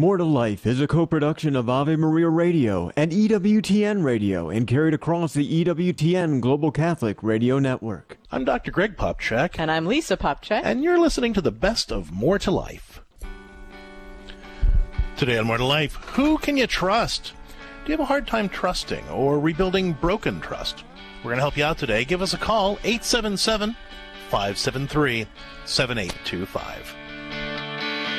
More to Life is a co-production of Ave Maria Radio and EWTN Radio and carried across the EWTN Global Catholic Radio Network. I'm Dr. Greg Popcak. And I'm Lisa Popcak. And you're listening to the best of More to Life. Today on More to Life, who can you trust? Do you have a hard time trusting or rebuilding broken trust? We're going to help you out today. Give us a call, 877-573-7825.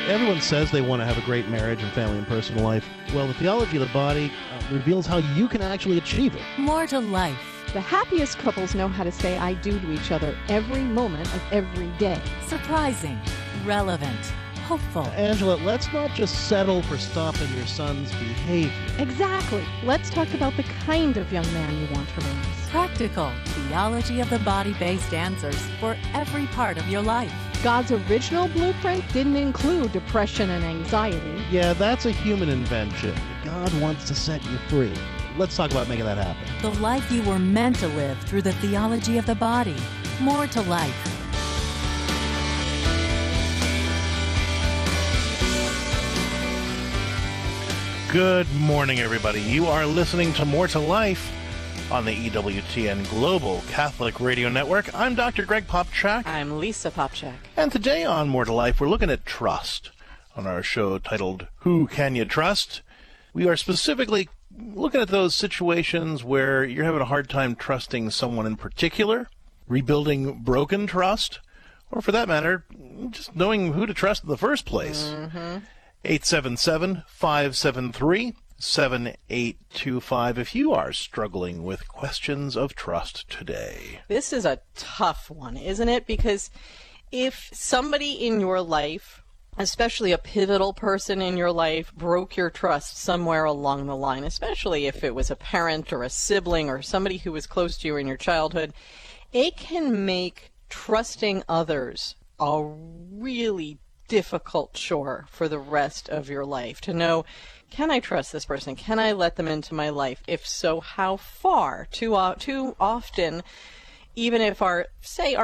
Everyone says they want to have a great marriage and family and personal life. Well, the theology of the body reveals how you can actually achieve it. More to Life. The happiest couples know how to say I do to each other every moment of every day. Surprising, relevant, hopeful. Angela, let's not just settle for stopping your son's behavior. Exactly. Let's talk about the kind of young man you want to raise. Practical, theology of the body-based answers for every part of your life. God's original blueprint didn't include depression and anxiety. Yeah, that's a human invention. God wants to set you free. Let's talk about making that happen. The life you were meant to live through the theology of the body. More to Life. Good morning, everybody. You are listening to More to Life on the EWTN Global Catholic Radio Network. I'm Dr. Greg Popcak. I'm Lisa Popcak. And today on More to Life, we're looking at trust. On our show titled, Who Can You Trust? We are specifically looking at those situations where you're having a hard time trusting someone in particular, rebuilding broken trust, or for that matter, just knowing who to trust in the first place. 877-573-7825 if you are struggling with questions of trust today. This is a tough one, isn't it? Because if somebody in your life, especially a pivotal person in your life, broke your trust somewhere along the line, especially if it was a parent or a sibling or somebody who was close to you in your childhood, it can make trusting others a really difficult chore for the rest of your life to know, can I trust this person? Can I let them into my life? If so, how far? Too often, even if our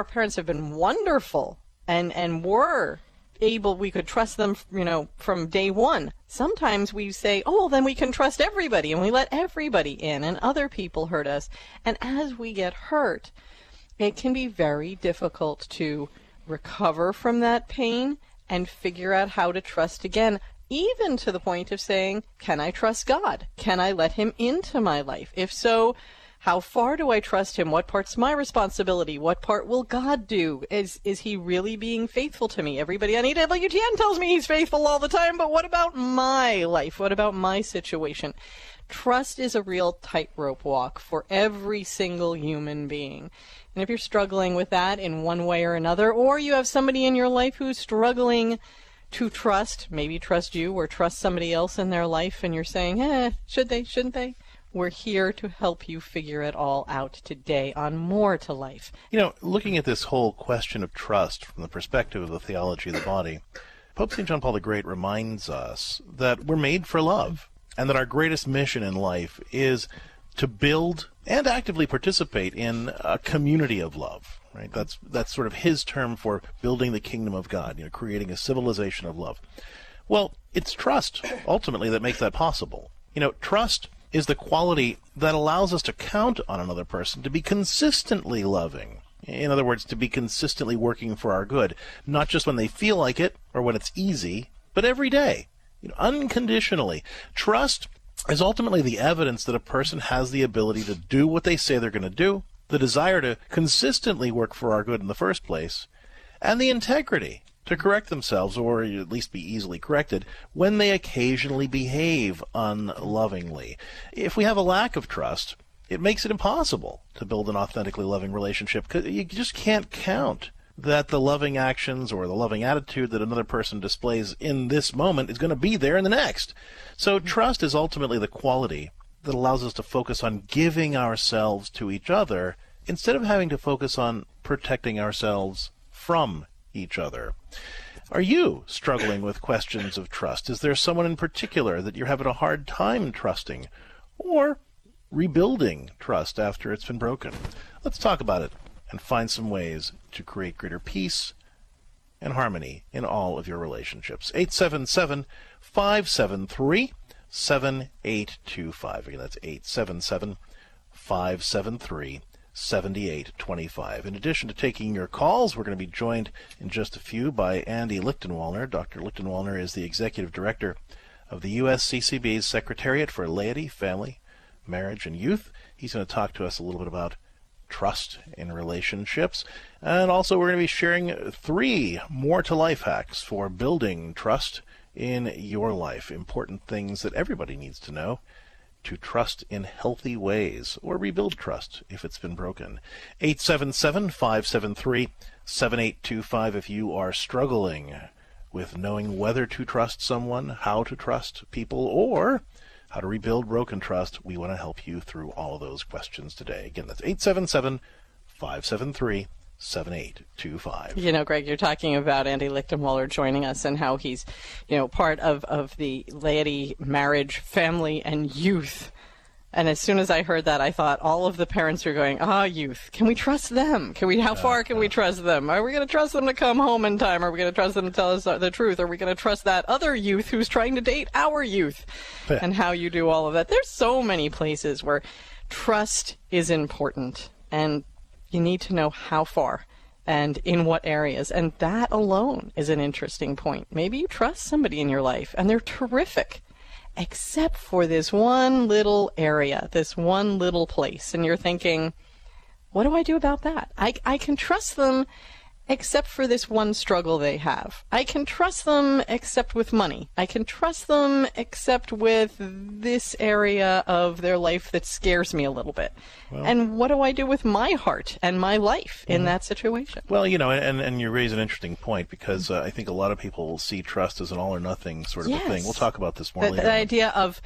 parents have been wonderful and were able, we could trust them, from day one. Sometimes we say, oh, well, then we can trust everybody, and we let everybody in, and other people hurt us. And as we get hurt, it can be very difficult to recover from that pain and figure out how to trust again, even to the point of saying, can I trust God? Can I let him into my life? If so, how far do I trust him? What part's my responsibility? What part will God do? Is he really being faithful to me? Everybody on EWTN tells me he's faithful all the time, but what about my life? What about my situation? Trust is a real tightrope walk for every single human being. And if you're struggling with that in one way or another, or you have somebody in your life who's struggling to trust, maybe trust you or trust somebody else in their life, and you're saying, should they, shouldn't they? We're here to help you figure it all out today on More to Life. Looking at this whole question of trust from the perspective of the theology of the body, Pope Saint John Paul the Great reminds us that we're made for love and that our greatest mission in life is to build and actively participate in a community of love, right? That's sort of his term for building the kingdom of God, creating a civilization of love. Well, it's trust, ultimately, that makes that possible. Trust is the quality that allows us to count on another person to be consistently loving. In other words, to be consistently working for our good, not just when they feel like it or when it's easy, but every day, unconditionally. Trust is ultimately the evidence that a person has the ability to do what they say they're going to do, the desire to consistently work for our good in the first place, and the integrity to correct themselves, or at least be easily corrected, when they occasionally behave unlovingly. If we have a lack of trust, it makes it impossible to build an authentically loving relationship, because you just can't count that the loving actions or the loving attitude that another person displays in this moment is going to be there in the next. So trust is ultimately the quality that allows us to focus on giving ourselves to each other instead of having to focus on protecting ourselves from each other. Are you struggling with questions of trust? Is there someone in particular that you're having a hard time trusting or rebuilding trust after it's been broken? Let's talk about it and find some ways to create greater peace and harmony in all of your relationships. 877-573-7825. Again, that's 877-573-7825. In addition to taking your calls, we're going to be joined in just a few by Andy Lichtenwalner. Dr. Lichtenwalner is the Executive Director of the USCCB's Secretariat for Laity, Family, Marriage, and Youth. He's going to talk to us a little bit about trust in relationships. And also we're going to be sharing 3 more to life hacks for building trust in your life. Important things that everybody needs to know to trust in healthy ways or rebuild trust if it's been broken. 877-573-7825 if you are struggling with knowing whether to trust someone, how to trust people, or how to rebuild broken trust. We want to help you through all of those questions today. Again, that's 877-573-7825. You know, Greg, you're talking about Andy Lichtenwalner joining us and how he's, you know, part of the laity, marriage, family, and youth. And as soon as I heard that, I thought all of the parents are going, youth, can we trust them? How far can we trust them? Are we going to trust them to come home in time? Are we going to trust them to tell us the truth? Are we going to trust that other youth who's trying to date our youth? And how you do all of that. There's so many places where trust is important, and you need to know how far and in what areas. And that alone is an interesting point. Maybe you trust somebody in your life and they're terrific, except for this one little area, this one little place. And you're thinking, what do I do about that? I can trust them except for this one struggle they have. I can trust them except with money. I can trust them except with this area of their life that scares me a little bit. Well, and what do I do with my heart and my life in that situation? Well, you know, and you raise an interesting point, because I think a lot of people will see trust as an all or nothing sort of a thing. We'll talk about this more later. The idea of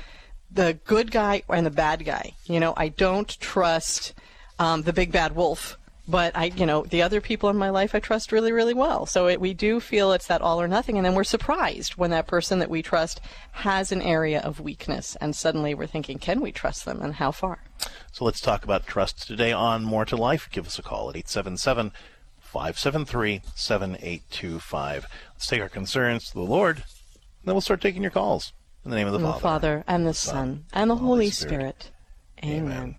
the good guy and the bad guy. You know, I don't trust the big bad wolf. But I, you know, the other people in my life I trust really, really well. So we do feel it's that all or nothing. And then we're surprised when that person that we trust has an area of weakness. And suddenly we're thinking, can we trust them and how far? So let's talk about trust today on More to Life. Give us a call at 877-573-7825. Let's take our concerns to the Lord, and then we'll start taking your calls. In the name of the Father, and the Son, and the Holy Spirit. Amen.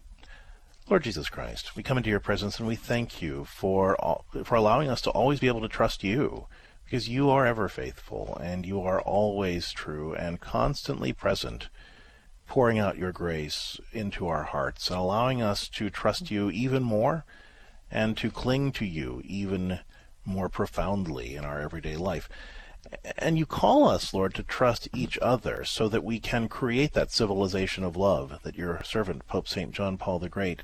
Lord Jesus Christ, we come into your presence and we thank you for allowing us to always be able to trust you, because you are ever faithful and you are always true and constantly present, pouring out your grace into our hearts and allowing us to trust you even more and to cling to you even more profoundly in our everyday life. And you call us, Lord, to trust each other so that we can create that civilization of love that your servant, Pope Saint John Paul the Great,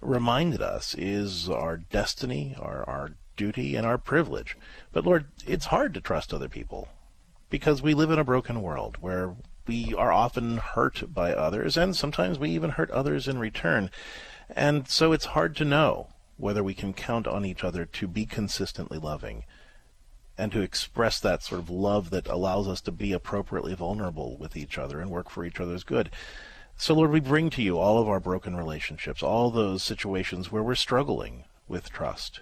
reminded us is our destiny, our duty, and our privilege. But, Lord, it's hard to trust other people because we live in a broken world where we are often hurt by others, and sometimes we even hurt others in return. And so it's hard to know whether we can count on each other to be consistently loving and to express that sort of love that allows us to be appropriately vulnerable with each other and work for each other's good. So, Lord, we bring to you all of our broken relationships, all those situations where we're struggling with trust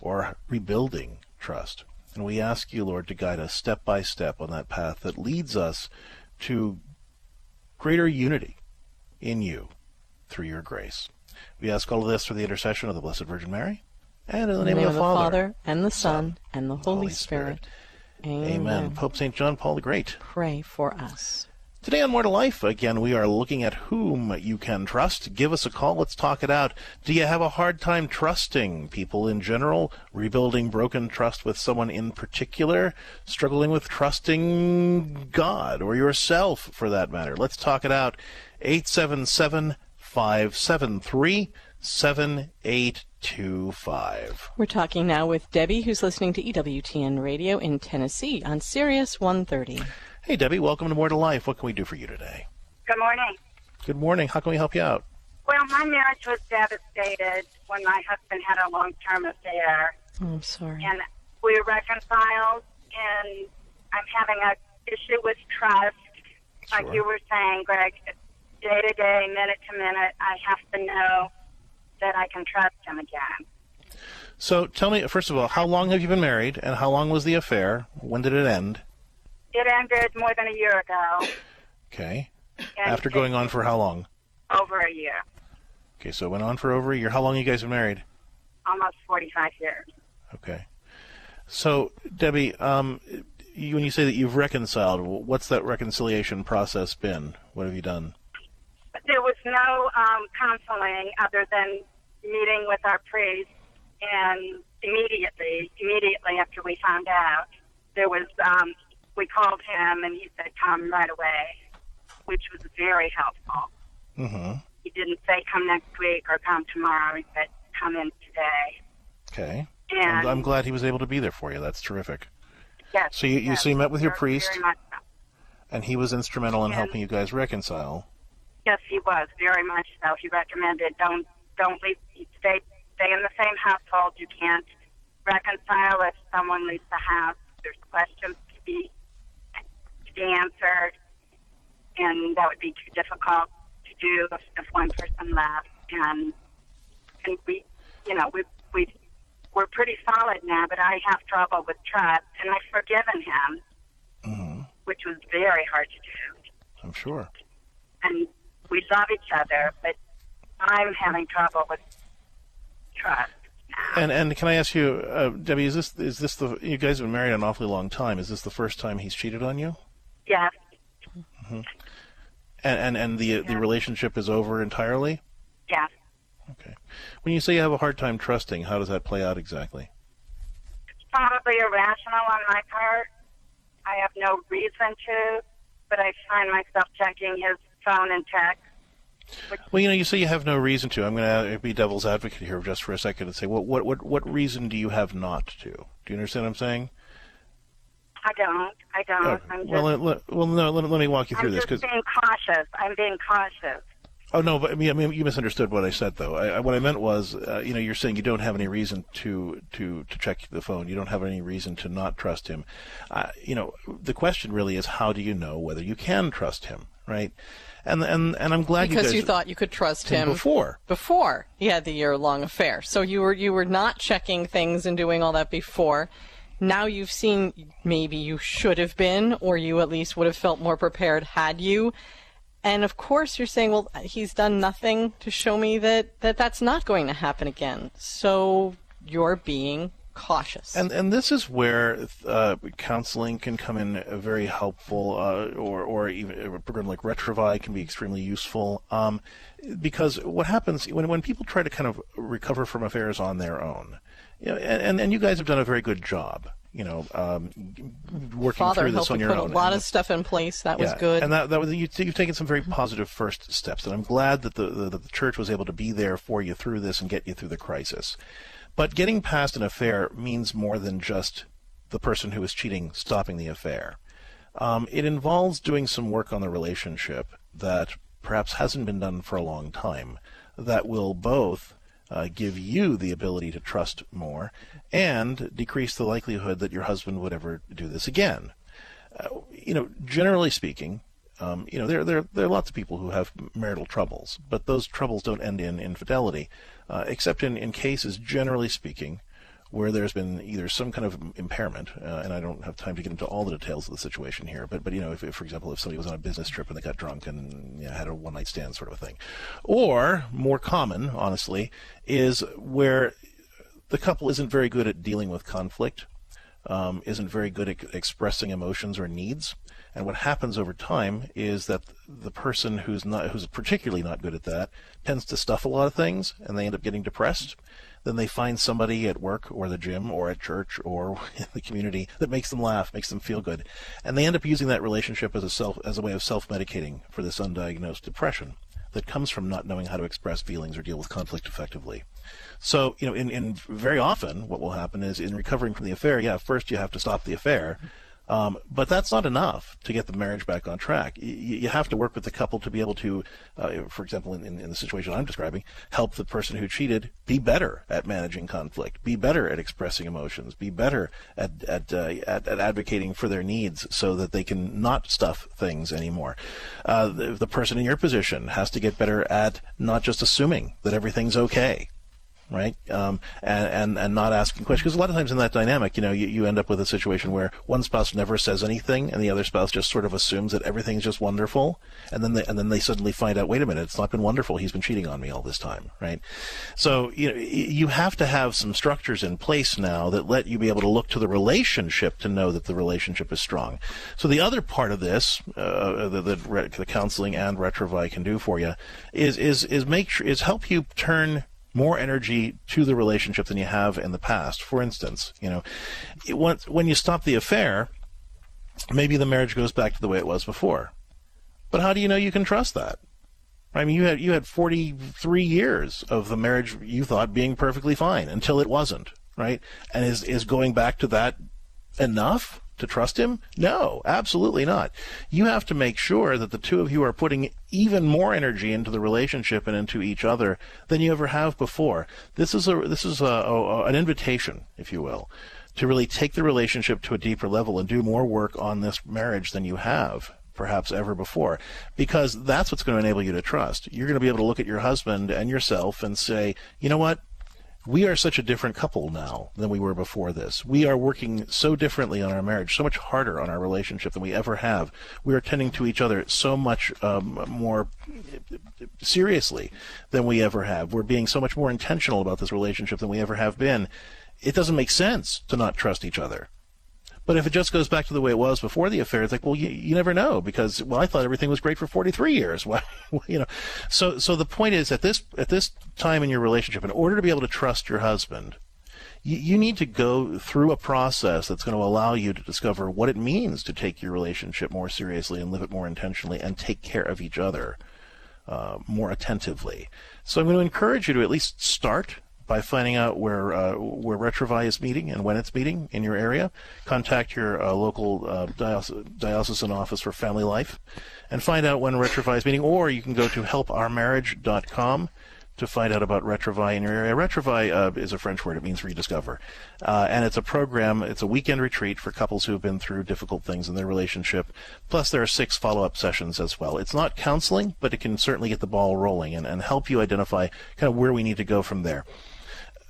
or rebuilding trust. And we ask you, Lord, to guide us step by step on that path that leads us to greater unity in you through your grace. We ask all of this through the intercession of the Blessed Virgin Mary, and in the name of the Father, and the Son, and the Holy Spirit. Amen. Pope St. John Paul the Great, pray for us. Today on More to Life, again, we are looking at whom you can trust. Give us a call. Let's talk it out. Do you have a hard time trusting people in general, rebuilding broken trust with someone in particular, struggling with trusting God or yourself, for that matter? Let's talk it out. 877-573-7825. We're talking now with Debbie, who's listening to EWTN Radio in Tennessee on Sirius 130. Hey, Debbie, welcome to More to Life. What can we do for you today? Good morning. Good morning. How can we help you out? Well, my marriage was devastated when my husband had a long-term affair. Oh, I'm sorry. And we reconciled, and I'm having an issue with trust. Sure. Like you were saying, Greg, day to day, minute to minute, I have to know that I can trust him again. So tell me, first of all, how long have you been married, and how long was the affair? When did it end? It ended more than a year ago. Okay. And after going on for how long? Over a year. Okay, so it went on for over a year. How long have you guys been married? Almost 45 years. Okay. So, Debbie, when you say that you've reconciled, what's that reconciliation process been? What have you done? There was no counseling other than meeting with our priest, and immediately after we found out, there was we called him and he said, "Come right away," which was very helpful. Mm-hmm. He didn't say come next week or come tomorrow. He said, "Come in today." Okay. And I'm glad he was able to be there for you. That's terrific. Yes. So you met with your priest, and he was instrumental in helping you guys reconcile. Yes, he was, very much so. He recommended don't leave, stay in the same household. You can't reconcile if someone leaves the house. There's questions to be answered, and that would be too difficult to do if one person left. And we're pretty solid now, but I have trouble with trust, and I've forgiven him, mm-hmm. which was very hard to do. I'm sure. And we love each other, but I'm having trouble with trust now. And can I ask you, Debbie, is this the, you guys have been married an awfully long time. Is this the first time he's cheated on you? Yes. Mm-hmm. And the relationship is over entirely? Yes. Okay. When you say you have a hard time trusting, how does that play out exactly? It's probably irrational on my part. I have no reason to, but I find myself checking his phone and text. Well, you say you have no reason to. I'm going to be devil's advocate here just for a second and say, what reason do you have not to? Do you understand what I'm saying? I don't. Okay. Let me walk you through this. I'm being cautious. Oh, no, but I mean, you misunderstood what I said, though. What I meant was, you're saying you don't have any reason to check the phone. You don't have any reason to not trust him. The question really is, how do you know whether you can trust him, right? And I'm glad because you thought you could trust him before he had the year-long affair. So you were not checking things and doing all that before. Now you've seen maybe you should have been, or you at least would have felt more prepared had you. And, of course, you're saying, well, he's done nothing to show me that that's not going to happen again. So you're being cautious. And this is where counseling can come in very helpful, or even a program like Retrovi can be extremely useful. Because what happens when people try to kind of recover from affairs on their own, and you guys have done a very good job. Working through this on your own. Father helped put a lot of stuff in place. That was good. And that was, you've taken some very positive first steps, and I'm glad that the church was able to be there for you through this and get you through the crisis. But getting past an affair means more than just the person who is cheating stopping the affair. It involves doing some work on the relationship that perhaps hasn't been done for a long time that will both give you the ability to trust more and decrease the likelihood that your husband would ever do this again. Generally speaking, there are lots of people who have marital troubles, but those troubles don't end in infidelity, except in cases, generally speaking, where there's been either some kind of impairment, and I don't have time to get into all the details of the situation here, but if, for example, if somebody was on a business trip and they got drunk and had a one-night stand sort of a thing. Or, more common, honestly, is where the couple isn't very good at dealing with conflict, isn't very good at expressing emotions or needs, and what happens over time is that the person who's particularly not good at that tends to stuff a lot of things, and they end up getting depressed. Then they find somebody at work or the gym or at church or in the community that makes them laugh, makes them feel good, and they end up using that relationship as a way of self-medicating for this undiagnosed depression that comes from not knowing how to express feelings or deal with conflict effectively. So, in very often what will happen is in recovering from the affair, first you have to stop the affair, but that's not enough to get the marriage back on track. You have to work with the couple to be able to, for example, in the situation I'm describing, help the person who cheated be better at managing conflict, be better at expressing emotions, be better at advocating for their needs so that they can not stuff things anymore. The person in your position has to get better at not just assuming that everything's okay. right? And not asking questions. Because a lot of times in that dynamic, you know, you end up with a situation where one spouse never says anything and the other spouse just sort of assumes that everything's just wonderful. And then they suddenly find out, wait a minute, it's not been wonderful. He's been cheating on me all this time, right? So, you know, you have to have some structures in place now that let you be able to look to the relationship to know that the relationship is strong. So the other part of this, the counseling and Retrovi can do for you is help you turn more energy to the relationship than you have in the past. For instance, you know, when you stop the affair, maybe the marriage goes back to the way it was before. But how do you know you can trust that? I mean, you had 43 years of the marriage you thought being perfectly fine until it wasn't, right? And is going back to that enough to trust him? No, absolutely not. You have to make sure that the two of you are putting even more energy into the relationship and into each other than you ever have before. This is an invitation, if you will, to really take the relationship to a deeper level and do more work on this marriage than you have perhaps ever before, because that's what's going to enable you to trust. You're going to be able to look at your husband and yourself and say, you know what? We are such a different couple now than we were before this. We are working so differently on our marriage, so much harder on our relationship than we ever have. We are tending to each other so much more seriously than we ever have. We're being so much more intentional about this relationship than we ever have been. It doesn't make sense to not trust each other. But if it just goes back to the way it was before the affair, it's like, well, you never know, because, well, I thought everything was great for 43 years. Well, you know, so the point is, at this time in your relationship, in order to be able to trust your husband, you need to go through a process that's going to allow you to discover what it means to take your relationship more seriously and live it more intentionally and take care of each other more attentively. So I'm going to encourage you to at least start by finding out where Retrovi is meeting and when it's meeting in your area. Contact your local diocesan office for family life and find out when Retrovi is meeting, or you can go to helpourmarriage.com to find out about Retrovi in your area. Retrovi is a French word. It means rediscover. And it's a program. It's a weekend retreat for couples who have been through difficult things in their relationship. Plus, there are 6 follow-up sessions as well. It's not counseling, but it can certainly get the ball rolling and help you identify kind of where we need to go from there.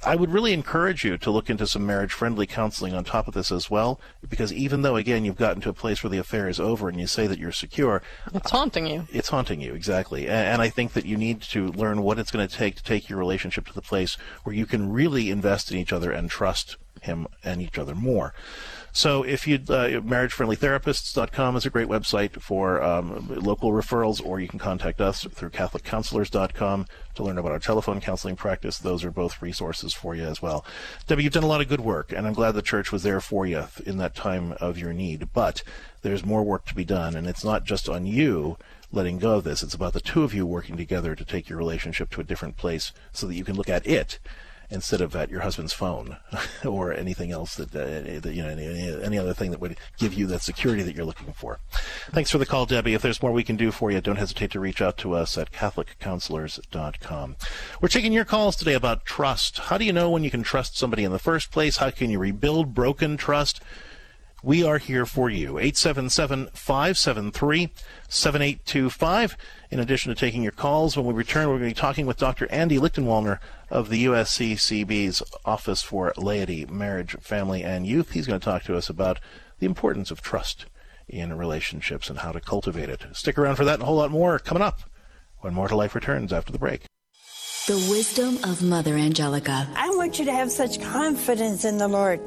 I would really encourage you to look into some marriage-friendly counseling on top of this as well, because even though, again, you've gotten to a place where the affair is over and you say that you're secure, it's haunting you. It's haunting you, exactly. And I think that you need to learn what it's going to take your relationship to the place where you can really invest in each other and trust him and each other more. So if you'd marriagefriendlytherapists.com is a great website for local referrals, or you can contact us through catholiccounselors.com to learn about our telephone counseling practice. Those are both resources for you as well. Debbie, you've done a lot of good work, and I'm glad the church was there for you in that time of your need. But there's more work to be done, and it's not just on you letting go of this. It's about the two of you working together to take your relationship to a different place so that you can look at it instead of at your husband's phone or anything else that you know, any other thing that would give you that security that you're looking for. Thanks for the call, Debbie. If there's more we can do for you, don't hesitate to reach out to us at catholiccounselors.com. We're taking your calls today about trust. How do you know when you can trust somebody in the first place? How can you rebuild broken trust? We are here for you. 877-573-7825. In addition to taking your calls, when we return, we're going to be talking with Dr. Andy Lichtenwalner of the USCCB's Office for Laity, Marriage, Family, and Youth. He's going to talk to us about the importance of trust in relationships and how to cultivate it. Stick around for that and a whole lot more coming up when More to Life returns after the break. The wisdom of Mother Angelica. I want you to have such confidence in the Lord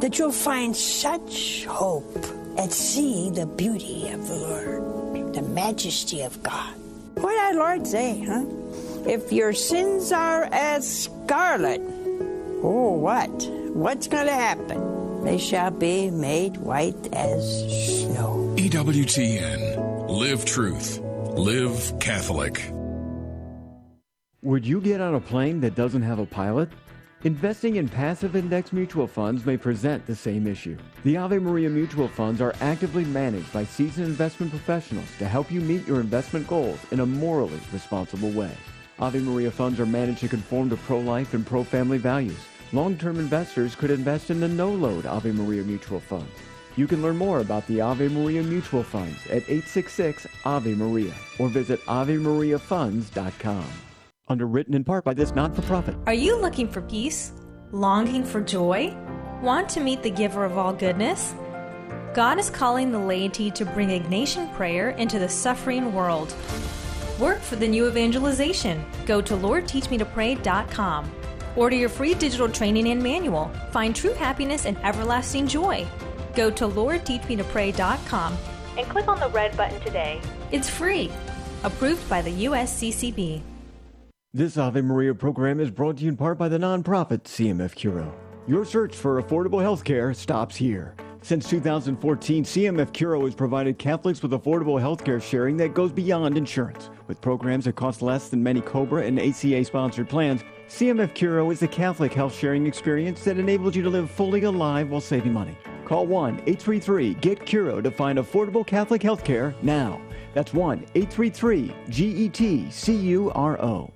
that you'll find such hope and see the beauty of the Lord, the majesty of God. What did our Lord say, huh? If your sins are as scarlet, oh, what's going to happen? They shall be made white as snow. EWTN. Live truth. Live Catholic. Would you get on a plane that doesn't have a pilot? Investing in passive index mutual funds may present the same issue. The Ave Maria mutual funds are actively managed by seasoned investment professionals to help you meet your investment goals in a morally responsible way. Ave Maria funds are managed to conform to pro-life and pro-family values. Long-term investors could invest in the no-load Ave Maria mutual funds. You can learn more about the Ave Maria mutual funds at 866-AVE-MARIA or visit AveMariaFunds.com. underwritten in part by this non-for-profit. Are you looking for peace? Longing for joy? Want to meet the giver of all goodness? God is calling the laity to bring Ignatian prayer into the suffering world. Work for the new evangelization. Go to LordTeachMeToPray.com. Order your free digital training and manual. Find true happiness and everlasting joy. Go to LordTeachMeToPray.com and click on the red button today. It's free. Approved by the USCCB. This Ave Maria program is brought to you in part by the nonprofit CMF Curo. Your search for affordable health care stops here. Since 2014, CMF Curo has provided Catholics with affordable health care sharing that goes beyond insurance. With programs that cost less than many COBRA and ACA-sponsored plans, CMF Curo is a Catholic health sharing experience that enables you to live fully alive while saving money. Call 1-833-GET-CURO to find affordable Catholic health care now. That's 1-833-GET-CURO.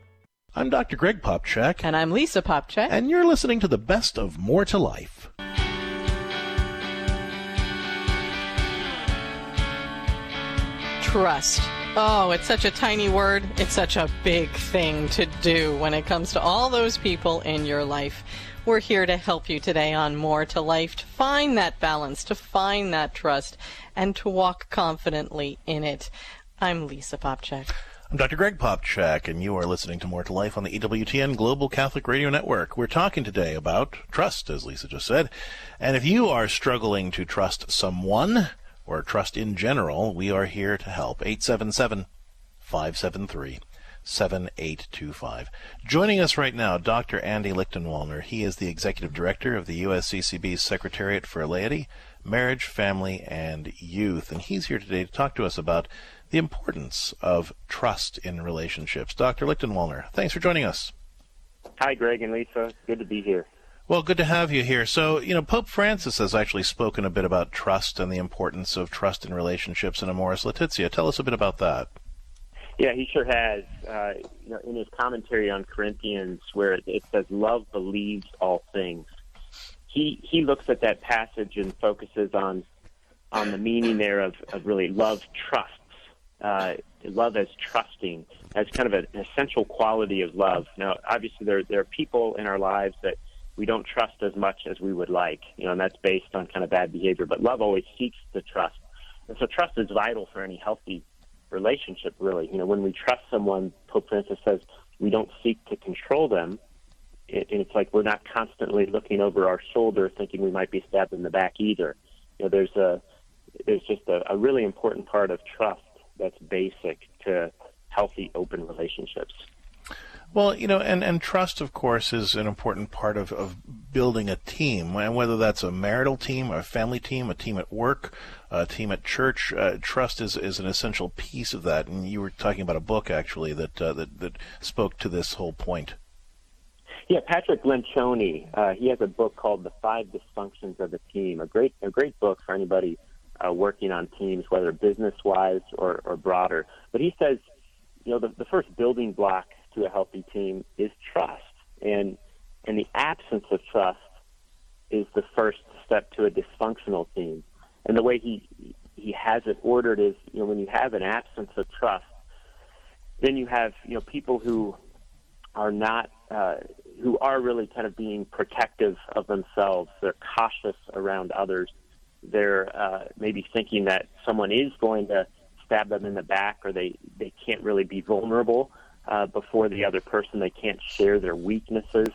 I'm Dr. Greg Popcak. And I'm Lisa Popcak. And you're listening to the best of More to Life. Trust. Oh, it's such a tiny word. It's such a big thing to do when it comes to all those people in your life. We're here to help you today on More to Life, to find that balance, to find that trust, and to walk confidently in it. I'm Lisa Popcak. I'm Dr. Greg Popcak, and you are listening to More to Life on the EWTN Global Catholic Radio Network. We're talking today about trust, as Lisa just said. And if you are struggling to trust someone, or trust in general, we are here to help. 877-573-7825. Joining us right now, Dr. Andy Lichtenwalner. He is the Executive Director of the USCCB's Secretariat for Laity, Marriage, Family, and Youth. And he's here today to talk to us about the importance of trust in relationships. Dr. Lichtenwalner, thanks for joining us. Hi, Greg and Lisa. Good to be here. Well, good to have you here. So, Pope Francis has actually spoken a bit about trust and the importance of trust in relationships in Amoris Laetitia. Tell us a bit about that. Yeah, he sure has. In his commentary on Corinthians, where it says, love believes all things, he looks at that passage and focuses on the meaning there of really love trusts. Love as trusting, as kind of an essential quality of love. Now, obviously, there are people in our lives that we don't trust as much as we would like, and that's based on kind of bad behavior. But love always seeks to trust. And so trust is vital for any healthy relationship, really. When we trust someone, Pope Francis says, we don't seek to control them. And it's like we're not constantly looking over our shoulder thinking we might be stabbed in the back either. There's just a really important part of trust that's basic to healthy, open relationships. Well, and trust, of course, is an important part of building a team, and whether that's a marital team, a family team, a team at work, a team at church, trust is an essential piece of that. And you were talking about a book, actually, that spoke to this whole point. Yeah, Patrick Lencioni, he has a book called The Five Dysfunctions of a Team, a great book for anybody working on teams, whether business-wise or broader. But he says, the first building block to a healthy team is trust. And the absence of trust is the first step to a dysfunctional team. And the way he has it ordered is, when you have an absence of trust, then you have, people who are not, who are really kind of being protective of themselves. They're cautious around others. They're maybe thinking that someone is going to stab them in the back, or they can't really be vulnerable before the other person. They can't share their weaknesses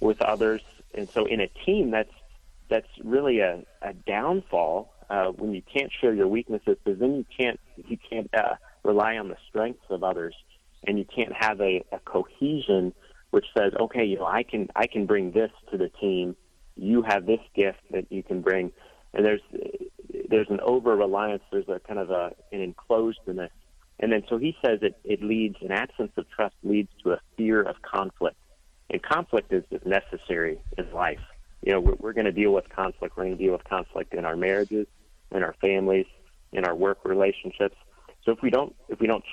with others. And so in a team, that's really a downfall when you can't share your weaknesses, because then you can't rely on the strengths of others, and you can't have a cohesion which says, okay, I can bring this to the team. You have this gift that you can bring. And there's an over-reliance, there's a kind of an enclosedness. And then so he says it leads, an absence of trust leads to a fear of conflict. And conflict is necessary in life. We're going to deal with conflict. We're going to deal with conflict in our marriages, in our families, in our work relationships. So if we don't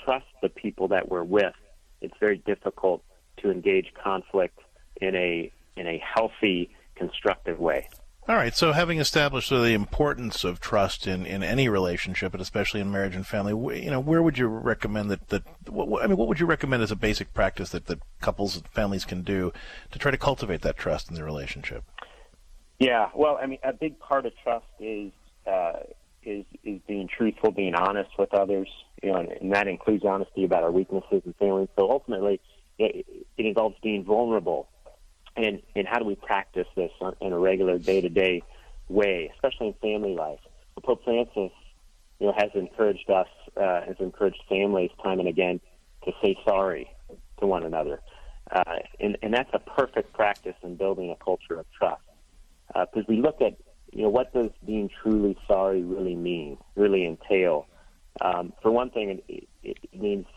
trust the people that we're with, it's very difficult to engage conflict in a healthy, constructive way. All right, so having established the importance of trust in any relationship, and especially in marriage and family, where would you recommend what would you recommend as a basic practice that couples and families can do to try to cultivate that trust in their relationship? Yeah, well, I mean, a big part of trust is being truthful, being honest with others, and that includes honesty about our weaknesses and feelings. So ultimately, it involves being vulnerable. And how do we practice this in a regular day-to-day way, especially in family life? Well, Pope Francis, has encouraged us, has encouraged families time and again to say sorry to one another, and that's a perfect practice in building a culture of trust. Because we look at, what does being truly sorry really mean, really entail? For one thing, it means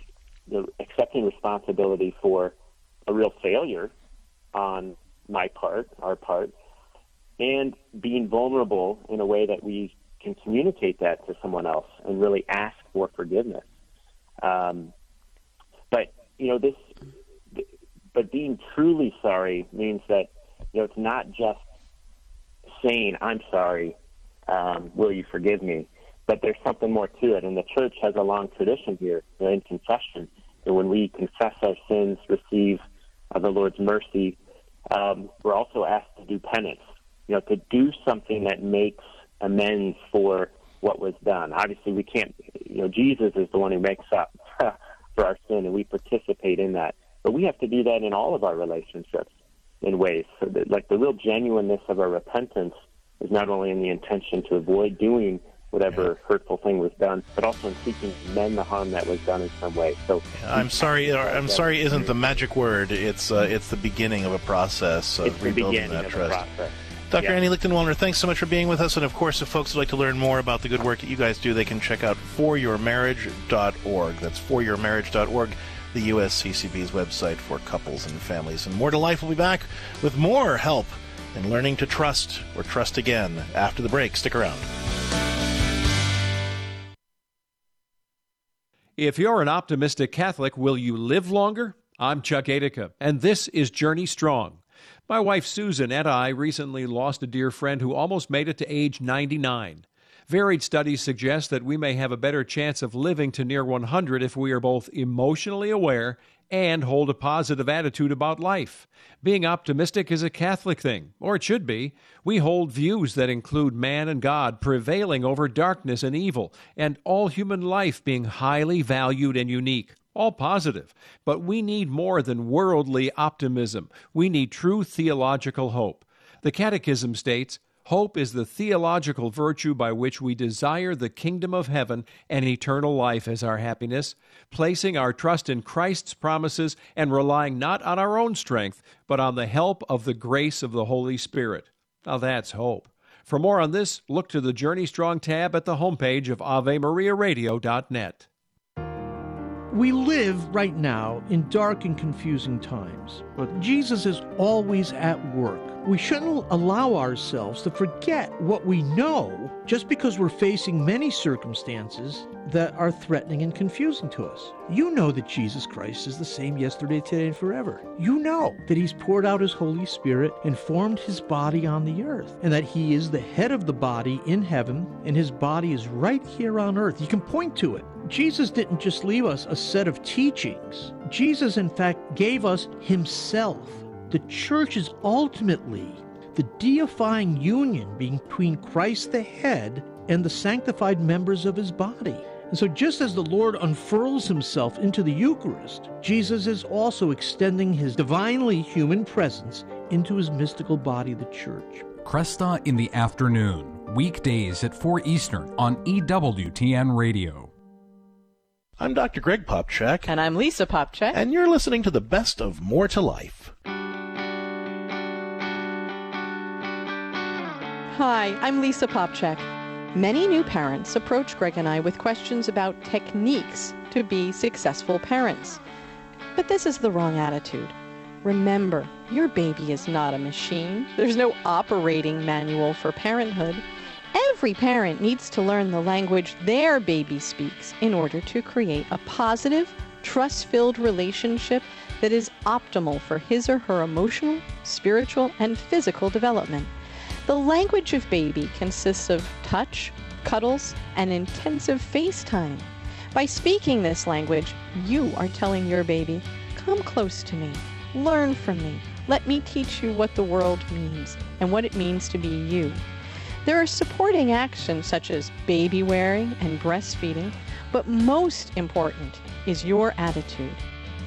accepting responsibility for a real failure on my part, our part, and being vulnerable in a way that we can communicate that to someone else and really ask for forgiveness. But being truly sorry means that, it's not just saying, I'm sorry, will you forgive me? But there's something more to it. And the church has a long tradition here in confession. And when we confess our sins, receive of the Lord's mercy, we're also asked to do penance, to do something that makes amends for what was done. Obviously, we can't, Jesus is the one who makes up for our sin, and we participate in that. But we have to do that in all of our relationships in ways. So that, like, the real genuineness of our repentance is not only in the intention to avoid doing whatever hurtful thing was done, but also in seeking to mend the harm that was done in some way. So I'm sorry isn't the magic word. It's the beginning of a process of rebuilding that trust. Dr. Andy Lichtenwalner, thanks so much for being with us. And of course, if folks would like to learn more about the good work that you guys do, they can check out ForYourMarriage.org. That's ForYourMarriage.org, the USCCB's website for couples and families. And More to Life will be back with more help in learning to trust or trust again after the break. Stick around. If you're an optimistic Catholic, will you live longer? I'm Chuck Aitica, and this is Journey Strong. My wife Susan and I recently lost a dear friend who almost made it to age 99. Varied studies suggest that we may have a better chance of living to near 100 if we are both emotionally aware and hold a positive attitude about life. Being optimistic is a Catholic thing, or it should be. We hold views that include man and God prevailing over darkness and evil, and all human life being highly valued and unique. All positive. But we need more than worldly optimism. We need true theological hope. The Catechism states, "Hope is the theological virtue by which we desire the kingdom of heaven and eternal life as our happiness, placing our trust in Christ's promises and relying not on our own strength, but on the help of the grace of the Holy Spirit." Now that's hope. For more on this, look to the Journey Strong tab at the homepage of AveMariaRadio.net. We live right now in dark and confusing times, but Jesus is always at work. We shouldn't allow ourselves to forget what we know just because we're facing many circumstances that are threatening and confusing to us. You know that Jesus Christ is the same yesterday, today, and forever. You know that he's poured out his Holy Spirit and formed his body on the earth, and that he is the head of the body in heaven, and his body is right here on earth. You can point to it. Jesus didn't just leave us a set of teachings. Jesus, in fact, gave us himself. The church is ultimately the deifying union between Christ the head and the sanctified members of his body. And so just as the Lord unfurls himself into the Eucharist, Jesus is also extending his divinely human presence into his mystical body, the church. Cresta in the Afternoon, weekdays at 4 Eastern on EWTN Radio. I'm Dr. Greg Popcak. And I'm Lisa Popcak. And you're listening to the best of More to Life. Hi, I'm Lisa Popcak. Many new parents approach Greg and I with questions about techniques to be successful parents. But this is the wrong attitude. Remember, your baby is not a machine. There's no operating manual for parenthood. Every parent needs to learn the language their baby speaks in order to create a positive, trust-filled relationship that is optimal for his or her emotional, spiritual, and physical development. The language of baby consists of touch, cuddles, and intensive face time. By speaking this language, you are telling your baby, come close to me, learn from me, let me teach you what the world means and what it means to be you. There are supporting actions such as baby wearing and breastfeeding, but most important is your attitude.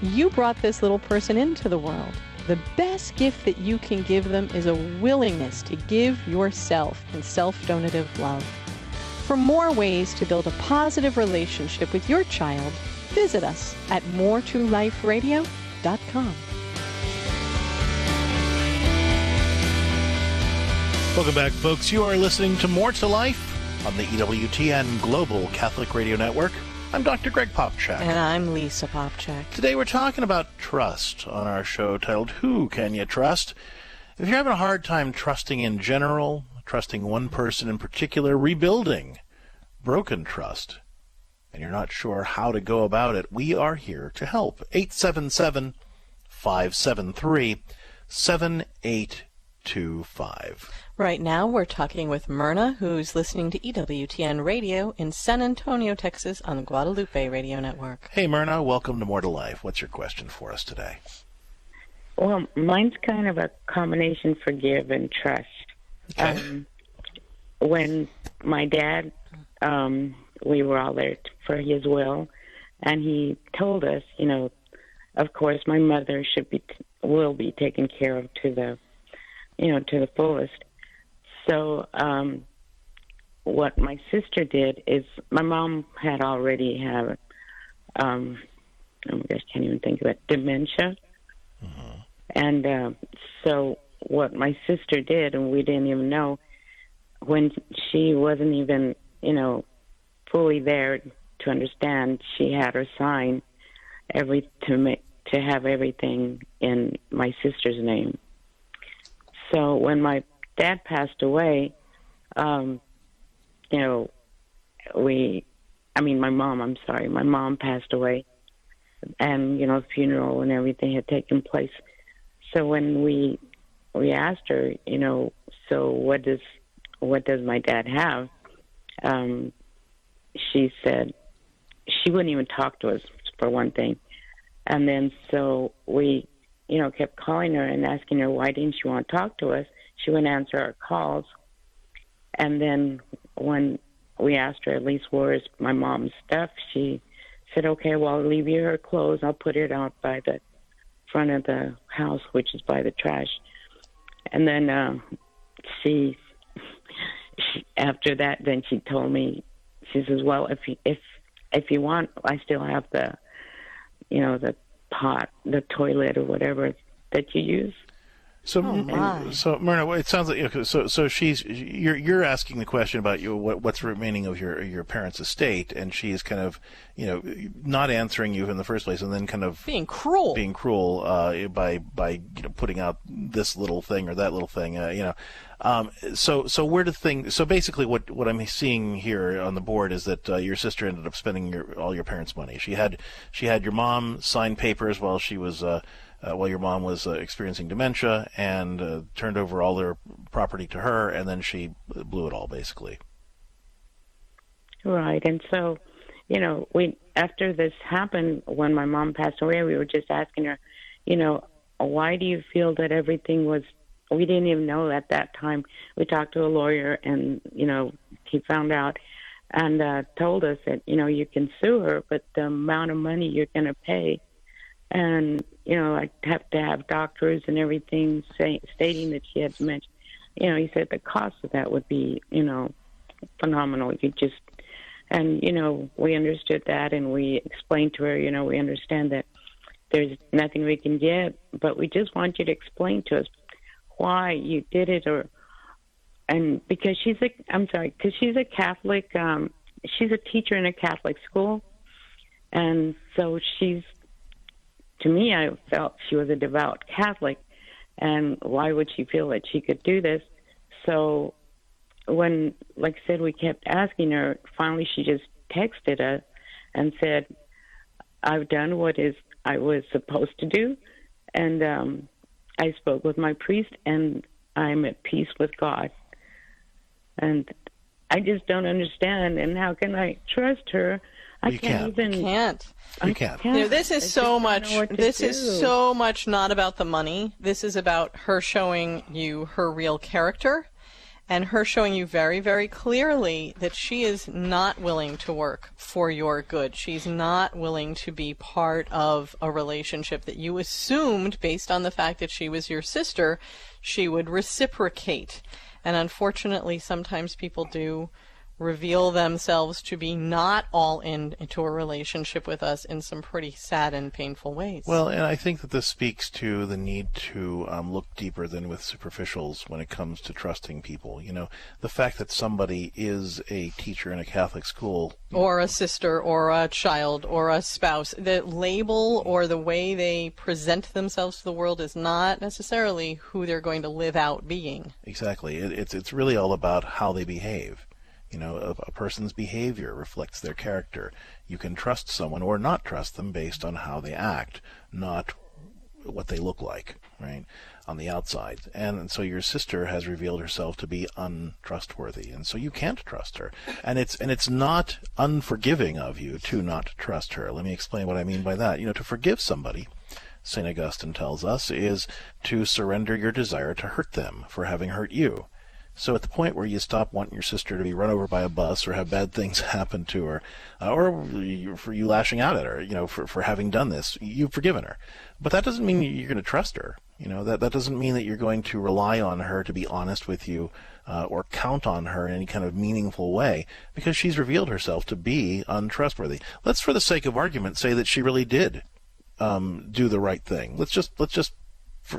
You brought this little person into the world. The best gift that you can give them is a willingness to give yourself in self-donative love. For more ways to build a positive relationship with your child, visit us at moretoliferadio.com. Welcome back, folks. You are listening to More to Life on the EWTN Global Catholic Radio Network. I'm Dr. Greg Popcak. And I'm Lisa Popcak. Today we're talking about trust on our show titled, Who Can You Trust? If you're having a hard time trusting in general, trusting one person in particular, rebuilding broken trust, and you're not sure how to go about it, we are here to help. 877-573-7825. Right now, we're talking with Myrna, who's listening to EWTN Radio in San Antonio, Texas, on the Guadalupe Radio Network. Hey, Myrna, welcome to More to Life. What's your question for us today? Well, mine's kind of a combination forgive and trust. Okay. When my dad, we were all there for his will, and he told us, you know, of course, my mother will be taken care of to the fullest. So what my sister did is, my mom had already had, oh my gosh, can't even think of it, dementia. Uh-huh. And so what my sister did, and we didn't even know, when she wasn't even, you know, fully there to understand, she had her sign to have everything in my sister's name. So when my dad passed away, my mom passed away, and, you know, the funeral and everything had taken place. So when we asked her, you know, so what does my dad have? She said she wouldn't even talk to us, for one thing. And then so we, you know, kept calling her and asking her, why didn't she want to talk to us? She wouldn't answer our calls. And then when we asked her, at least, where's my mom's stuff? She said, okay, well, I'll leave you her clothes. I'll put it out by the front of the house, which is by the trash. And then she told me, she says, well, if you want, I still have the, you know, the pot, the toilet, or whatever that you use. So, Myrna, it sounds like you're asking the question about what's remaining of your parents' estate, and she is kind of, you know, not answering you in the first place, and then kind of being cruel by you know, putting out this little thing or that little thing, you know. So where do things? So basically, what I'm seeing here on the board is that your sister ended up spending all your parents' money. She had your mom sign papers while she was. While your mom was experiencing dementia, and turned over all their property to her, and then she blew it all, basically. Right, and so, you know, we, after this happened, when my mom passed away, we were just asking her, you know, why do you feel that everything was, we didn't even know at that time. We talked to a lawyer, and, you know, he found out and told us that, you know, you can sue her, but the amount of money you're going to pay, and, you know, I have to have doctors and everything stating that she had dementia. You know, he said the cost of that would be, you know, phenomenal. And, you know, we understood that, and we explained to her, you know, we understand that there's nothing we can get, but we just want you to explain to us why you did it, because she's a Catholic, she's a teacher in a Catholic school, and so she's, to me, I felt she was a devout Catholic, and why would she feel that she could do this? So when, like I said, we kept asking her, finally she just texted us and said, I've done I was supposed to do, and I spoke with my priest, and I'm at peace with God. And I just don't understand. And how can I trust her? I can't. You know, this is so much not about the money. This is about her showing you her real character and her showing you very, very clearly that she is not willing to work for your good. She's not willing to be part of a relationship that you assumed, based on the fact that she was your sister, she would reciprocate. And unfortunately, sometimes people do reveal themselves to be not all into a relationship with us in some pretty sad and painful ways. Well, and I think that this speaks to the need to look deeper than with superficials when it comes to trusting people. You know, the fact that somebody is a teacher in a Catholic school, or a sister, or a child, or a spouse, the label or the way they present themselves to the world is not necessarily who they're going to live out being. Exactly. It's really all about how they behave. You know, a person's behavior reflects their character. You can trust someone or not trust them based on how they act, not what they look like, right, on the outside. And so your sister has revealed herself to be untrustworthy, and so you can't trust her. And it's not unforgiving of you to not trust her. Let me explain what I mean by that. You know, to forgive somebody, St. Augustine tells us, is to surrender your desire to hurt them for having hurt you. So at the point where you stop wanting your sister to be run over by a bus or have bad things happen to her, or for you lashing out at her, you know, for having done this, you've forgiven her. But that doesn't mean you're going to trust her. You know, that doesn't mean that you're going to rely on her to be honest with you or count on her in any kind of meaningful way, because she's revealed herself to be untrustworthy. Let's, for the sake of argument, say that she really did do the right thing. Let's just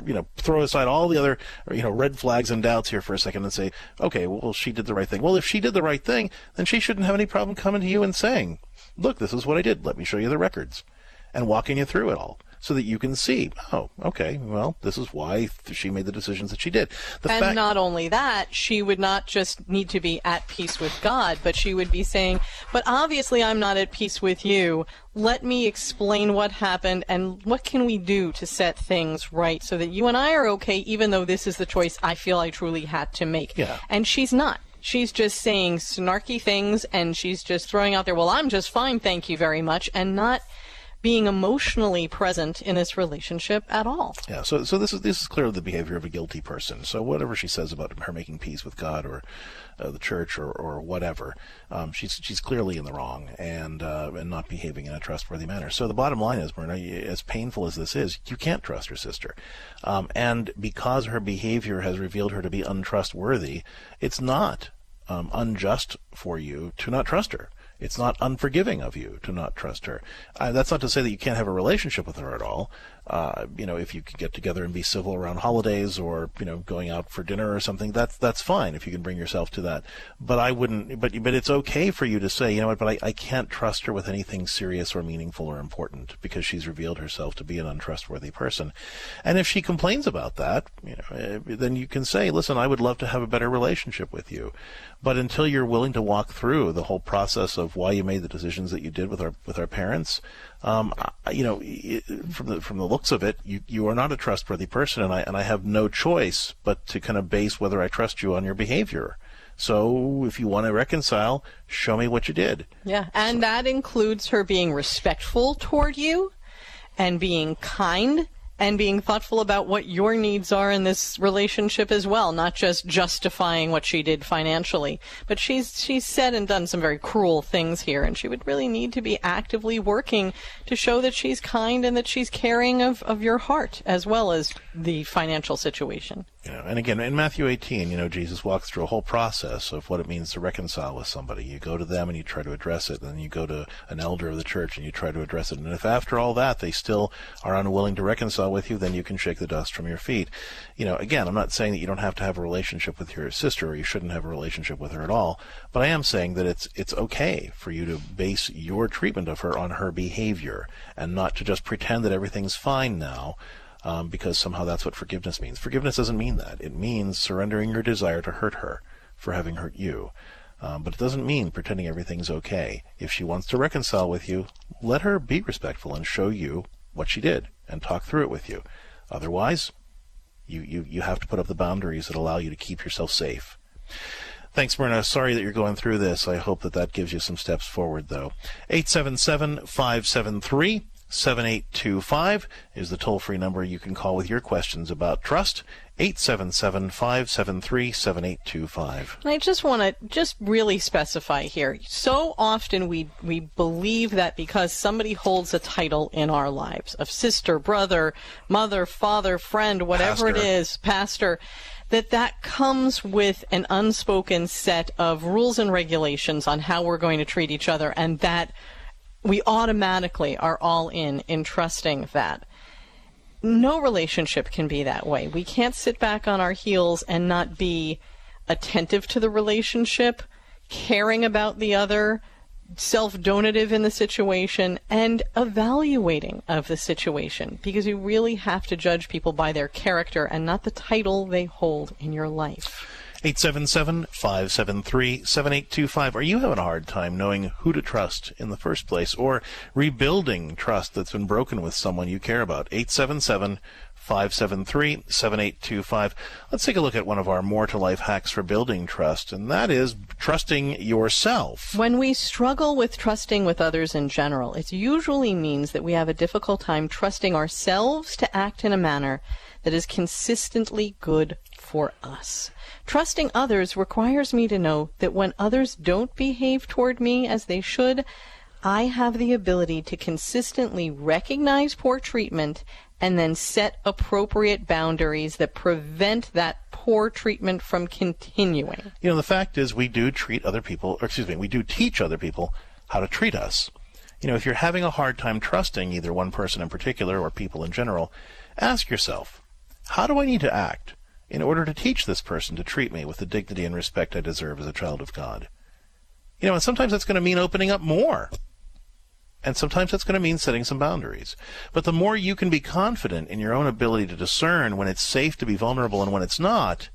you know, throw aside all the other, you know, red flags and doubts here for a second and say, okay, well, she did the right thing. Well, if she did the right thing, then she shouldn't have any problem coming to you and saying, look, this is what I did. Let me show you the records, and walking you through it all so that you can see, oh, okay, well, this is why she made the decisions that she did. Not only that, she would not just need to be at peace with God, but she would be saying, but obviously I'm not at peace with you. Let me explain what happened and what can we do to set things right so that you and I are okay, even though this is the choice I feel I truly had to make. Yeah. And she's not. She's just saying snarky things, and she's just throwing out there, well, I'm just fine, thank you very much, and not being emotionally present in this relationship at all. Yeah, so this is clearly the behavior of a guilty person. So whatever she says about her making peace with God or the church or whatever, she's clearly in the wrong and not behaving in a trustworthy manner. So the bottom line is, Myrna, as painful as this is, you can't trust your sister. And because her behavior has revealed her to be untrustworthy, it's not unjust for you to not trust her. It's not unforgiving of you to not trust her. That's not to say that you can't have a relationship with her at all. You know, if you can get together and be civil around holidays or, you know, going out for dinner or something, that's fine if you can bring yourself to that. But I wouldn't, but it's okay for you to say, you know what, but I can't trust her with anything serious or meaningful or important because she's revealed herself to be an untrustworthy person. And if she complains about that, you know, then you can say, listen, I would love to have a better relationship with you. But until you're willing to walk through the whole process of why you made the decisions that you did with our parents, you know, from the looks of it, you are not a trustworthy person, and I have no choice but to kind of base whether I trust you on your behavior. So if you want to reconcile, show me what you did. Yeah, and that includes her being respectful toward you, and being kind, and being thoughtful about what your needs are in this relationship as well, not just justifying what she did financially. But she's said and done some very cruel things here, and she would really need to be actively working to show that she's kind and that she's caring of your heart as well as the financial situation. You know, and again, in Matthew 18, you know, Jesus walks through a whole process of what it means to reconcile with somebody. You go to them and you try to address it, and then you go to an elder of the church and you try to address it. And if after all that they still are unwilling to reconcile with you, then you can shake the dust from your feet. You know, again, I'm not saying that you don't have to have a relationship with your sister or you shouldn't have a relationship with her at all, but I am saying that it's okay for you to base your treatment of her on her behavior and not to just pretend that everything's fine now. Because somehow that's what forgiveness means. Forgiveness doesn't mean that. It means surrendering your desire to hurt her for having hurt you. But it doesn't mean pretending everything's okay. If she wants to reconcile with you, let her be respectful and show you what she did and talk through it with you. Otherwise, you have to put up the boundaries that allow you to keep yourself safe. Thanks, Myrna. Sorry that you're going through this. I hope that that gives you some steps forward, though. 877-573-7825 is the toll-free number you can call with your questions about trust. 877-573-7825. And I just want to really specify here. So often we believe that because somebody holds a title in our lives of sister, brother, mother, father, friend, whatever it is, pastor, that comes with an unspoken set of rules and regulations on how we're going to treat each other, and that we automatically are all in trusting that. No relationship can be that way. We can't sit back on our heels and not be attentive to the relationship, caring about the other, self-donative in the situation, and evaluating of the situation, because you really have to judge people by their character and not the title they hold in your life. 877-573-7825. Are you having a hard time knowing who to trust in the first place, or rebuilding trust that's been broken with someone you care about? 877-573-7825. Let's take a look at one of our more to life hacks for building trust, and that is trusting yourself. When we struggle with trusting with others in general, it usually means that we have a difficult time trusting ourselves to act in a manner that is consistently good for us. Trusting others requires me to know that when others don't behave toward me as they should, I have the ability to consistently recognize poor treatment and then set appropriate boundaries that prevent that poor treatment from continuing. You know, the fact is we do teach other people how to treat us. You know, if you're having a hard time trusting either one person in particular or people in general, ask yourself, how do I need to act in order to teach this person to treat me with the dignity and respect I deserve as a child of God? You know, and sometimes that's going to mean opening up more. And sometimes that's going to mean setting some boundaries. But the more you can be confident in your own ability to discern when it's safe to be vulnerable and when it's not,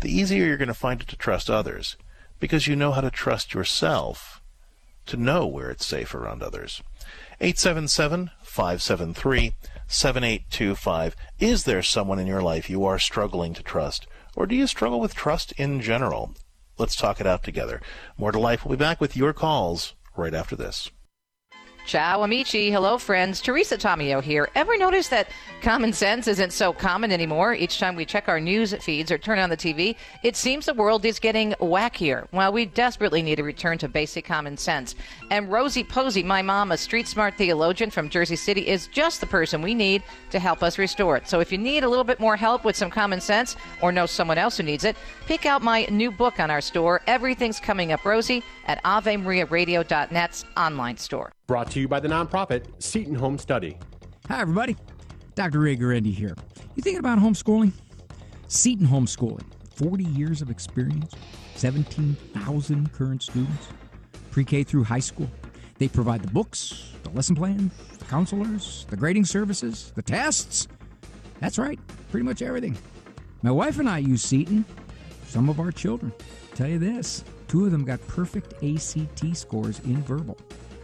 the easier you're going to find it to trust others, because you know how to trust yourself to know where it's safe around others. 877-573-7825. Is there someone in your life you are struggling to trust? Or do you struggle with trust in general? Let's talk it out together. More to Life will be back with your calls right after this. Ciao, amici. Hello, friends. Teresa Tomeo here. Ever notice that common sense isn't so common anymore? Each time we check our news feeds or turn on the TV, it seems the world is getting wackier. Well, we desperately need a return to basic common sense. And Rosie Posey, my mom, a street-smart theologian from Jersey City, is just the person we need to help us restore it. So if you need a little bit more help with some common sense, or know someone else who needs it, pick out my new book on our store, Everything's Coming Up, Rosie, at AveMariaRadio.net's online store. Brought to you by the nonprofit Seton Home Study. Hi, everybody. Dr. Ray Garendi here. You thinking about homeschooling? Seton Homeschooling. 40 years of experience, 17,000 current students, pre-K through high school. They provide the books, the lesson plan, the counselors, the grading services, the tests. That's right, pretty much everything. My wife and I use Seton. Some of our children. I'll tell you this, 2 of them got perfect ACT scores in verbal.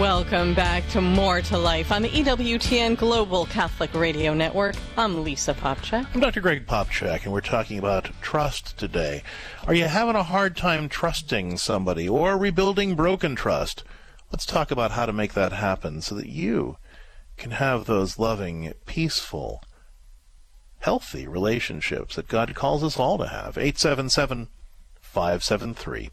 Welcome back to More to Life on the EWTN Global Catholic Radio Network. I'm Lisa Popcak. I'm Dr. Greg Popcak, and we're talking about trust today. Are you having a hard time trusting somebody or rebuilding broken trust? Let's talk about how to make that happen so that you can have those loving, peaceful, healthy relationships that God calls us all to have. 877-573-7825.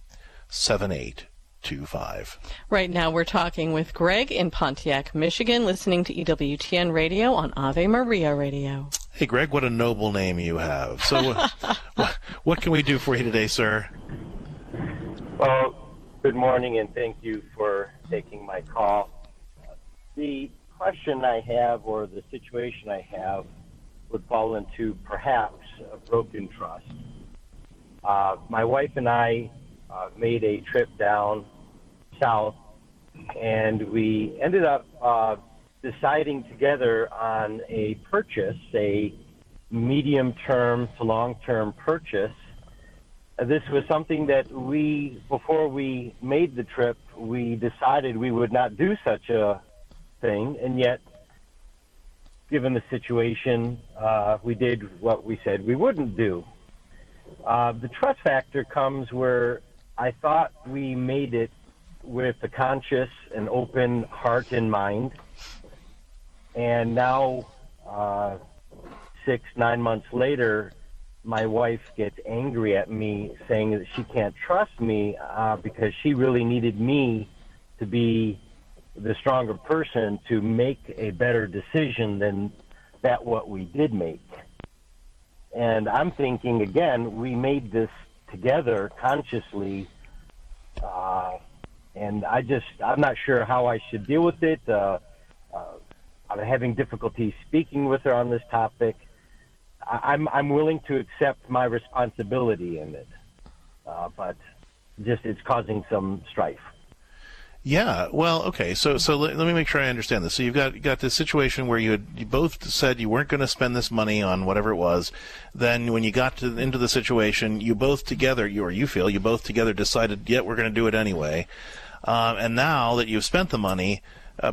Right now we're talking with Greg in Pontiac, Michigan, listening to EWTN Radio on Ave Maria Radio. Hey, Greg, what a noble name you have. So what can we do for you today, sir? Well, good morning, and thank you for taking my call. The question I have, or the situation I have, would fall into perhaps a broken trust. My wife and I made a trip down south, and we ended up deciding together on a purchase, a medium-term to long-term purchase. This was something that we, before we made the trip, we decided we would not do such a thing, and yet, given the situation, we did what we said we wouldn't do. The trust factor comes where I thought we made it with a conscious and open heart and mind, and now 6-9 months later, my wife gets angry at me, saying that she can't trust me because she really needed me to be the stronger person to make a better decision than that what we did make. And I'm thinking, again, we made this together consciously, and I'm not sure how I should deal with it. I'm having difficulty speaking with her on this topic. I'm willing to accept my responsibility in it, but just it's causing some strife. Yeah, well, okay, so let me make sure I understand this. So you've got this situation where you both said you weren't going to spend this money on whatever it was. Then when you got into the situation, you both together, you both together decided, yeah, we're going to do it anyway. And now that you've spent the money,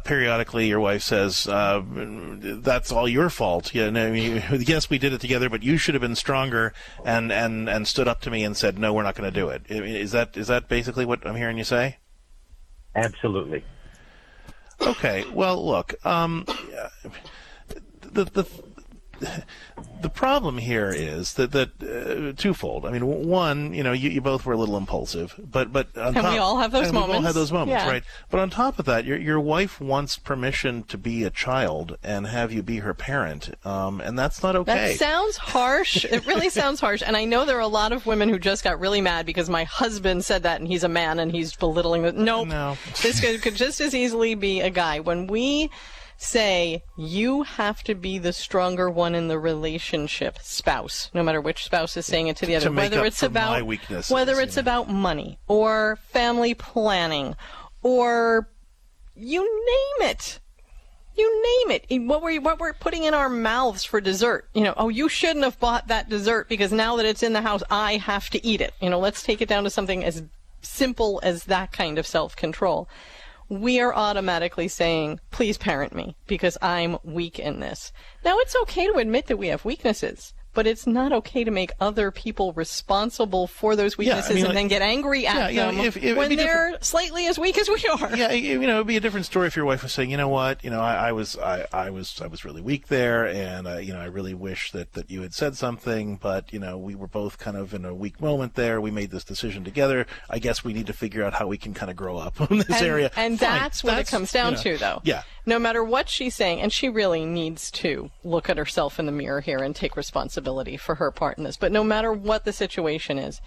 periodically your wife says, that's all your fault. You know, yes, we did it together, but you should have been stronger and stood up to me and said, no, we're not going to do it. Is that basically what I'm hearing you say? Absolutely. Okay. Well, look, the problem here is that twofold. I mean, one, you both were a little impulsive, but on top, we all have those moments. We all have those moments, yeah. Right? But on top of that, your wife wants permission to be a child and have you be her parent, and that's not okay. That sounds harsh. It really sounds harsh. And I know there are a lot of women who just got really mad because my husband said that, and he's a man, and he's belittling it. Nope. No, this could just as easily be a guy. When we say you have to be the stronger one in the relationship, spouse, no matter which spouse is saying it to the other, whether it's about money or family planning or you name it, what we're putting in our mouths for dessert. You shouldn't have bought that dessert because now that it's in the house, I have to eat it. Let's take it down to something as simple as that kind of self-control. We are automatically saying, please parent me, because I'm weak in this. Now, it's okay to admit that we have weaknesses, but it's not okay to make other people responsible for those weaknesses and then get angry at them when they're slightly as weak as we are. Yeah, it'd be a different story if your wife was saying, you know what, I was really weak there, and I really wish that you had said something, but we were both kind of in a weak moment there. We made this decision together. I guess we need to figure out how we can kind of grow up in this area. And that's what it comes down to, though. Yeah. No matter what she's saying, and she really needs to look at herself in the mirror here and take responsibility for her part in this. But no matter what the situation is,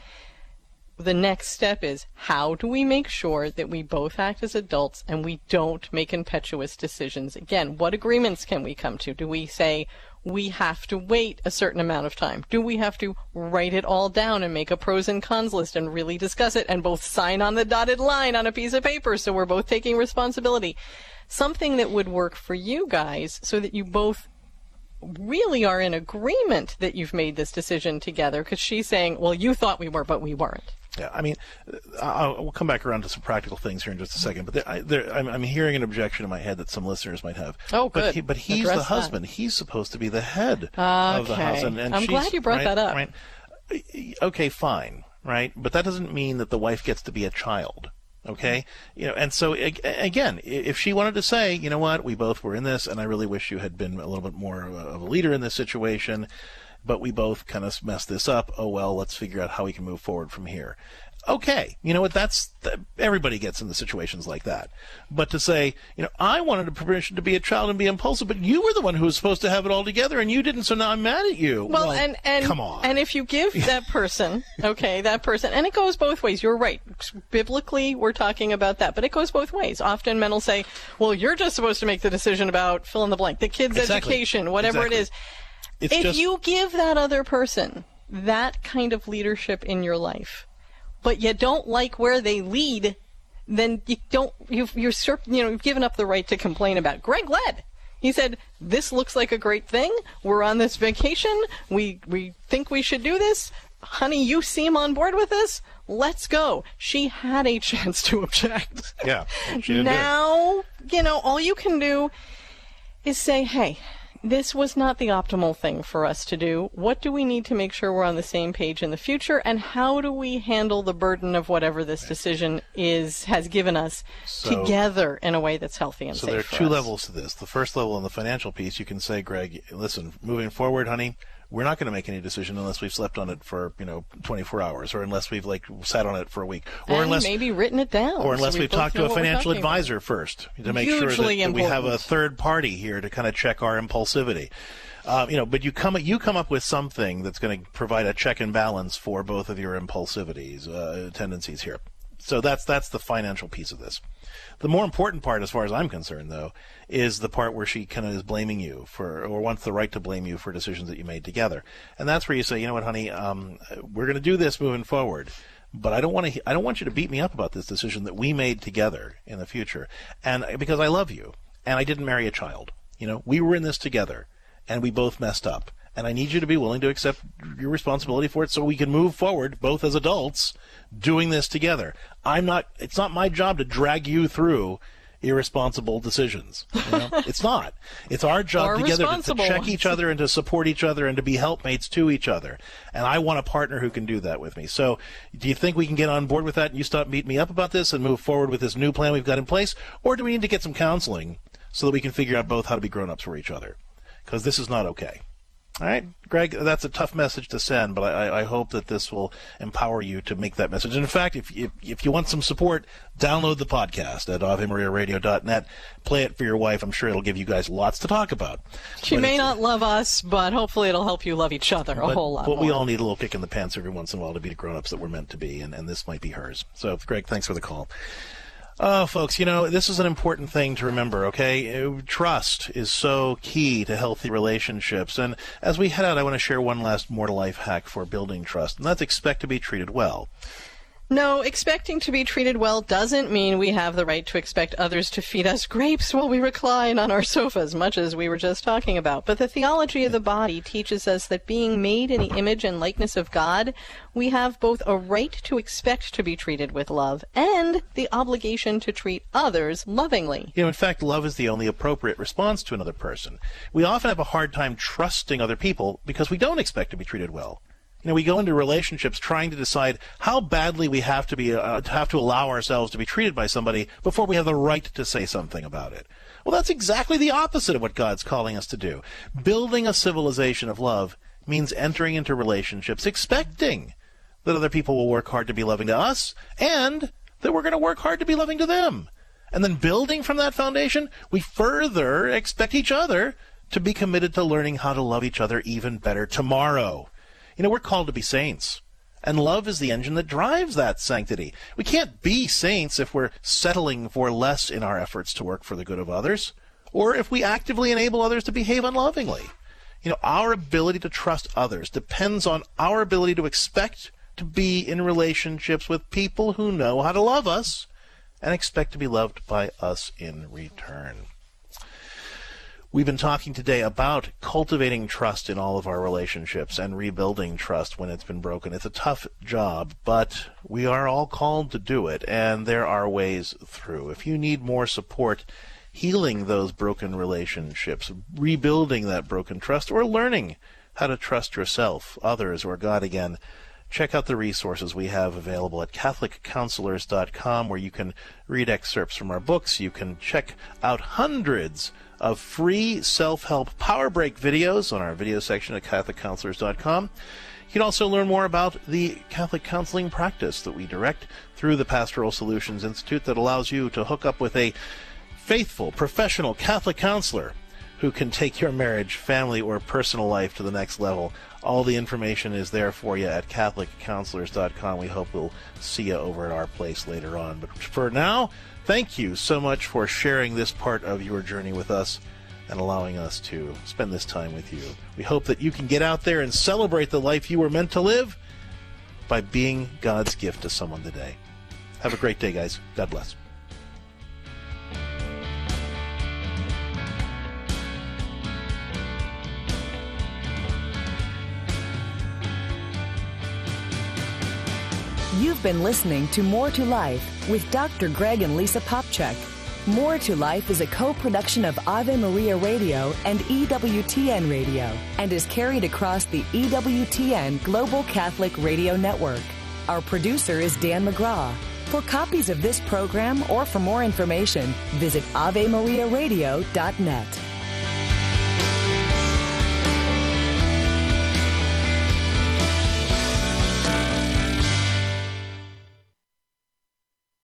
the next step is, how do we make sure that we both act as adults and we don't make impetuous decisions? Again, what agreements can we come to? Do we say we have to wait a certain amount of time? Do we have to write it all down and make a pros and cons list and really discuss it and both sign on the dotted line on a piece of paper so we're both taking responsibility? Something that would work for you guys so that you both really are in agreement that you've made this decision together, because she's saying, well, you thought we were, but we weren't. Yeah, I mean, we'll come back around to some practical things here in just a second, but I'm hearing an objection in my head that some listeners might have. Oh, good. But he's address the husband. That. He's supposed to be the head of the house. And I'm glad you brought that up. Right, okay, fine, right? But that doesn't mean that the wife gets to be a child. Okay, you know, and so again, if she wanted to say, you know what, we both were in this, and I really wish you had been a little bit more of a leader in this situation, but we both kind of messed this up. Oh well, let's figure out how we can move forward from here. Okay, you know what, everybody gets into situations like that. But to say, you know, I wanted permission to be a child and be impulsive, but you were the one who was supposed to have it all together, and you didn't, so now I'm mad at you. Well, and come on. And if you give that person, and it goes both ways, you're right. Biblically, we're talking about that, but it goes both ways. Often men will say, well, you're just supposed to make the decision about fill in the blank, the kid's education, whatever it is. If you give that other person that kind of leadership in your life, but you don't like where they lead, then you've given up the right to complain about it. Greg led. He said, this looks like a great thing. We're on this vacation. We think we should do this. Honey, you seem on board with this. Let's go. She had a chance to object. Yeah. She didn't. Now, you know, all you can do is say, hey, this was not the optimal thing for us to do. What do we need to make sure we're on the same page in the future? And how do we handle the burden of whatever this decision has given us together in a way that's healthy and safe? So there are two levels to this. The first level, on the financial piece, you can say, Greg, listen, moving forward, honey, we're not going to make any decision unless we've slept on it for, 24 hours, or unless we've sat on it for a week, or and unless maybe written it down, or unless we've talked to a financial advisor first to make sure that we have a third party here to kind of check our impulsivity. But you come up with something that's going to provide a check and balance for both of your impulsivities, tendencies here. So that's the financial piece of this. The more important part, as far as I'm concerned, though, is the part where she kind of is blaming you or wants the right to blame you for decisions that you made together. And that's where you say, you know what, honey, we're going to do this moving forward, but I don't want you to beat me up about this decision that we made together in the future. And because I love you, and I didn't marry a child, we were in this together, and we both messed up. And I need you to be willing to accept your responsibility for it so we can move forward, both as adults, doing this together. It's not my job to drag you through irresponsible decisions. It's not. It's our job together to check each other and to support each other and to be helpmates to each other. And I want a partner who can do that with me. So do you think we can get on board with that and you stop beating me up about this and move forward with this new plan we've got in place? Or do we need to get some counseling so that we can figure out both how to be grown-ups for each other? Because this is not okay. All right, Greg, that's a tough message to send, but I hope that this will empower you to make that message. And in fact, if you want some support, download the podcast at AveMariaRadio.net. Play it for your wife. I'm sure it'll give you guys lots to talk about. She may not love us, but hopefully it'll help you love each other a whole lot more. But we all need a little kick in the pants every once in a while to be the grown-ups that we're meant to be, and this might be hers. So, Greg, thanks for the call. Oh, folks, this is an important thing to remember, okay? Trust is so key to healthy relationships. And as we head out, I want to share one last more-to-life hack for building trust, and that's expect to be treated well. No, expecting to be treated well doesn't mean we have the right to expect others to feed us grapes while we recline on our sofas, much as we were just talking about. But the theology of the body teaches us that being made in the image and likeness of God, we have both a right to expect to be treated with love and the obligation to treat others lovingly. In fact, love is the only appropriate response to another person. We often have a hard time trusting other people because we don't expect to be treated well. We go into relationships trying to decide how badly we have to be have to allow ourselves to be treated by somebody before we have the right to say something about it. Well, that's exactly the opposite of what God's calling us to do. Building a civilization of love means entering into relationships expecting that other people will work hard to be loving to us and that we're going to work hard to be loving to them. And then building from that foundation, we further expect each other to be committed to learning how to love each other even better tomorrow. We're called to be saints, and love is the engine that drives that sanctity. We can't be saints if we're settling for less in our efforts to work for the good of others, or if we actively enable others to behave unlovingly. Our ability to trust others depends on our ability to expect to be in relationships with people who know how to love us and expect to be loved by us in return. We've been talking today about cultivating trust in all of our relationships and rebuilding trust when it's been broken. It's a tough job, but we are all called to do it, and there are ways through. If you need more support healing those broken relationships, rebuilding that broken trust, or learning how to trust yourself, others, or God again, check out the resources we have available at catholiccounselors.com, where you can read excerpts from our books. You can check out hundreds of free self-help power break videos on our video section at catholiccounselors.com. You can also learn more about the Catholic counseling practice that we direct through the Pastoral Solutions Institute that allows you to hook up with a faithful, professional Catholic counselor who can take your marriage, family, or personal life to the next level. All the information is there for you at catholiccounselors.com. We hope we'll see you over at our place later on. But for now, thank you so much for sharing this part of your journey with us and allowing us to spend this time with you. We hope that you can get out there and celebrate the life you were meant to live by being God's gift to someone today. Have a great day, guys. God bless. You've been listening to More to Life with Dr. Greg and Lisa Popcak. More to Life is a co-production of Ave Maria Radio and EWTN Radio and is carried across the EWTN Global Catholic Radio Network. Our producer is Dan McGraw. For copies of this program or for more information, visit AveMariaRadio.net.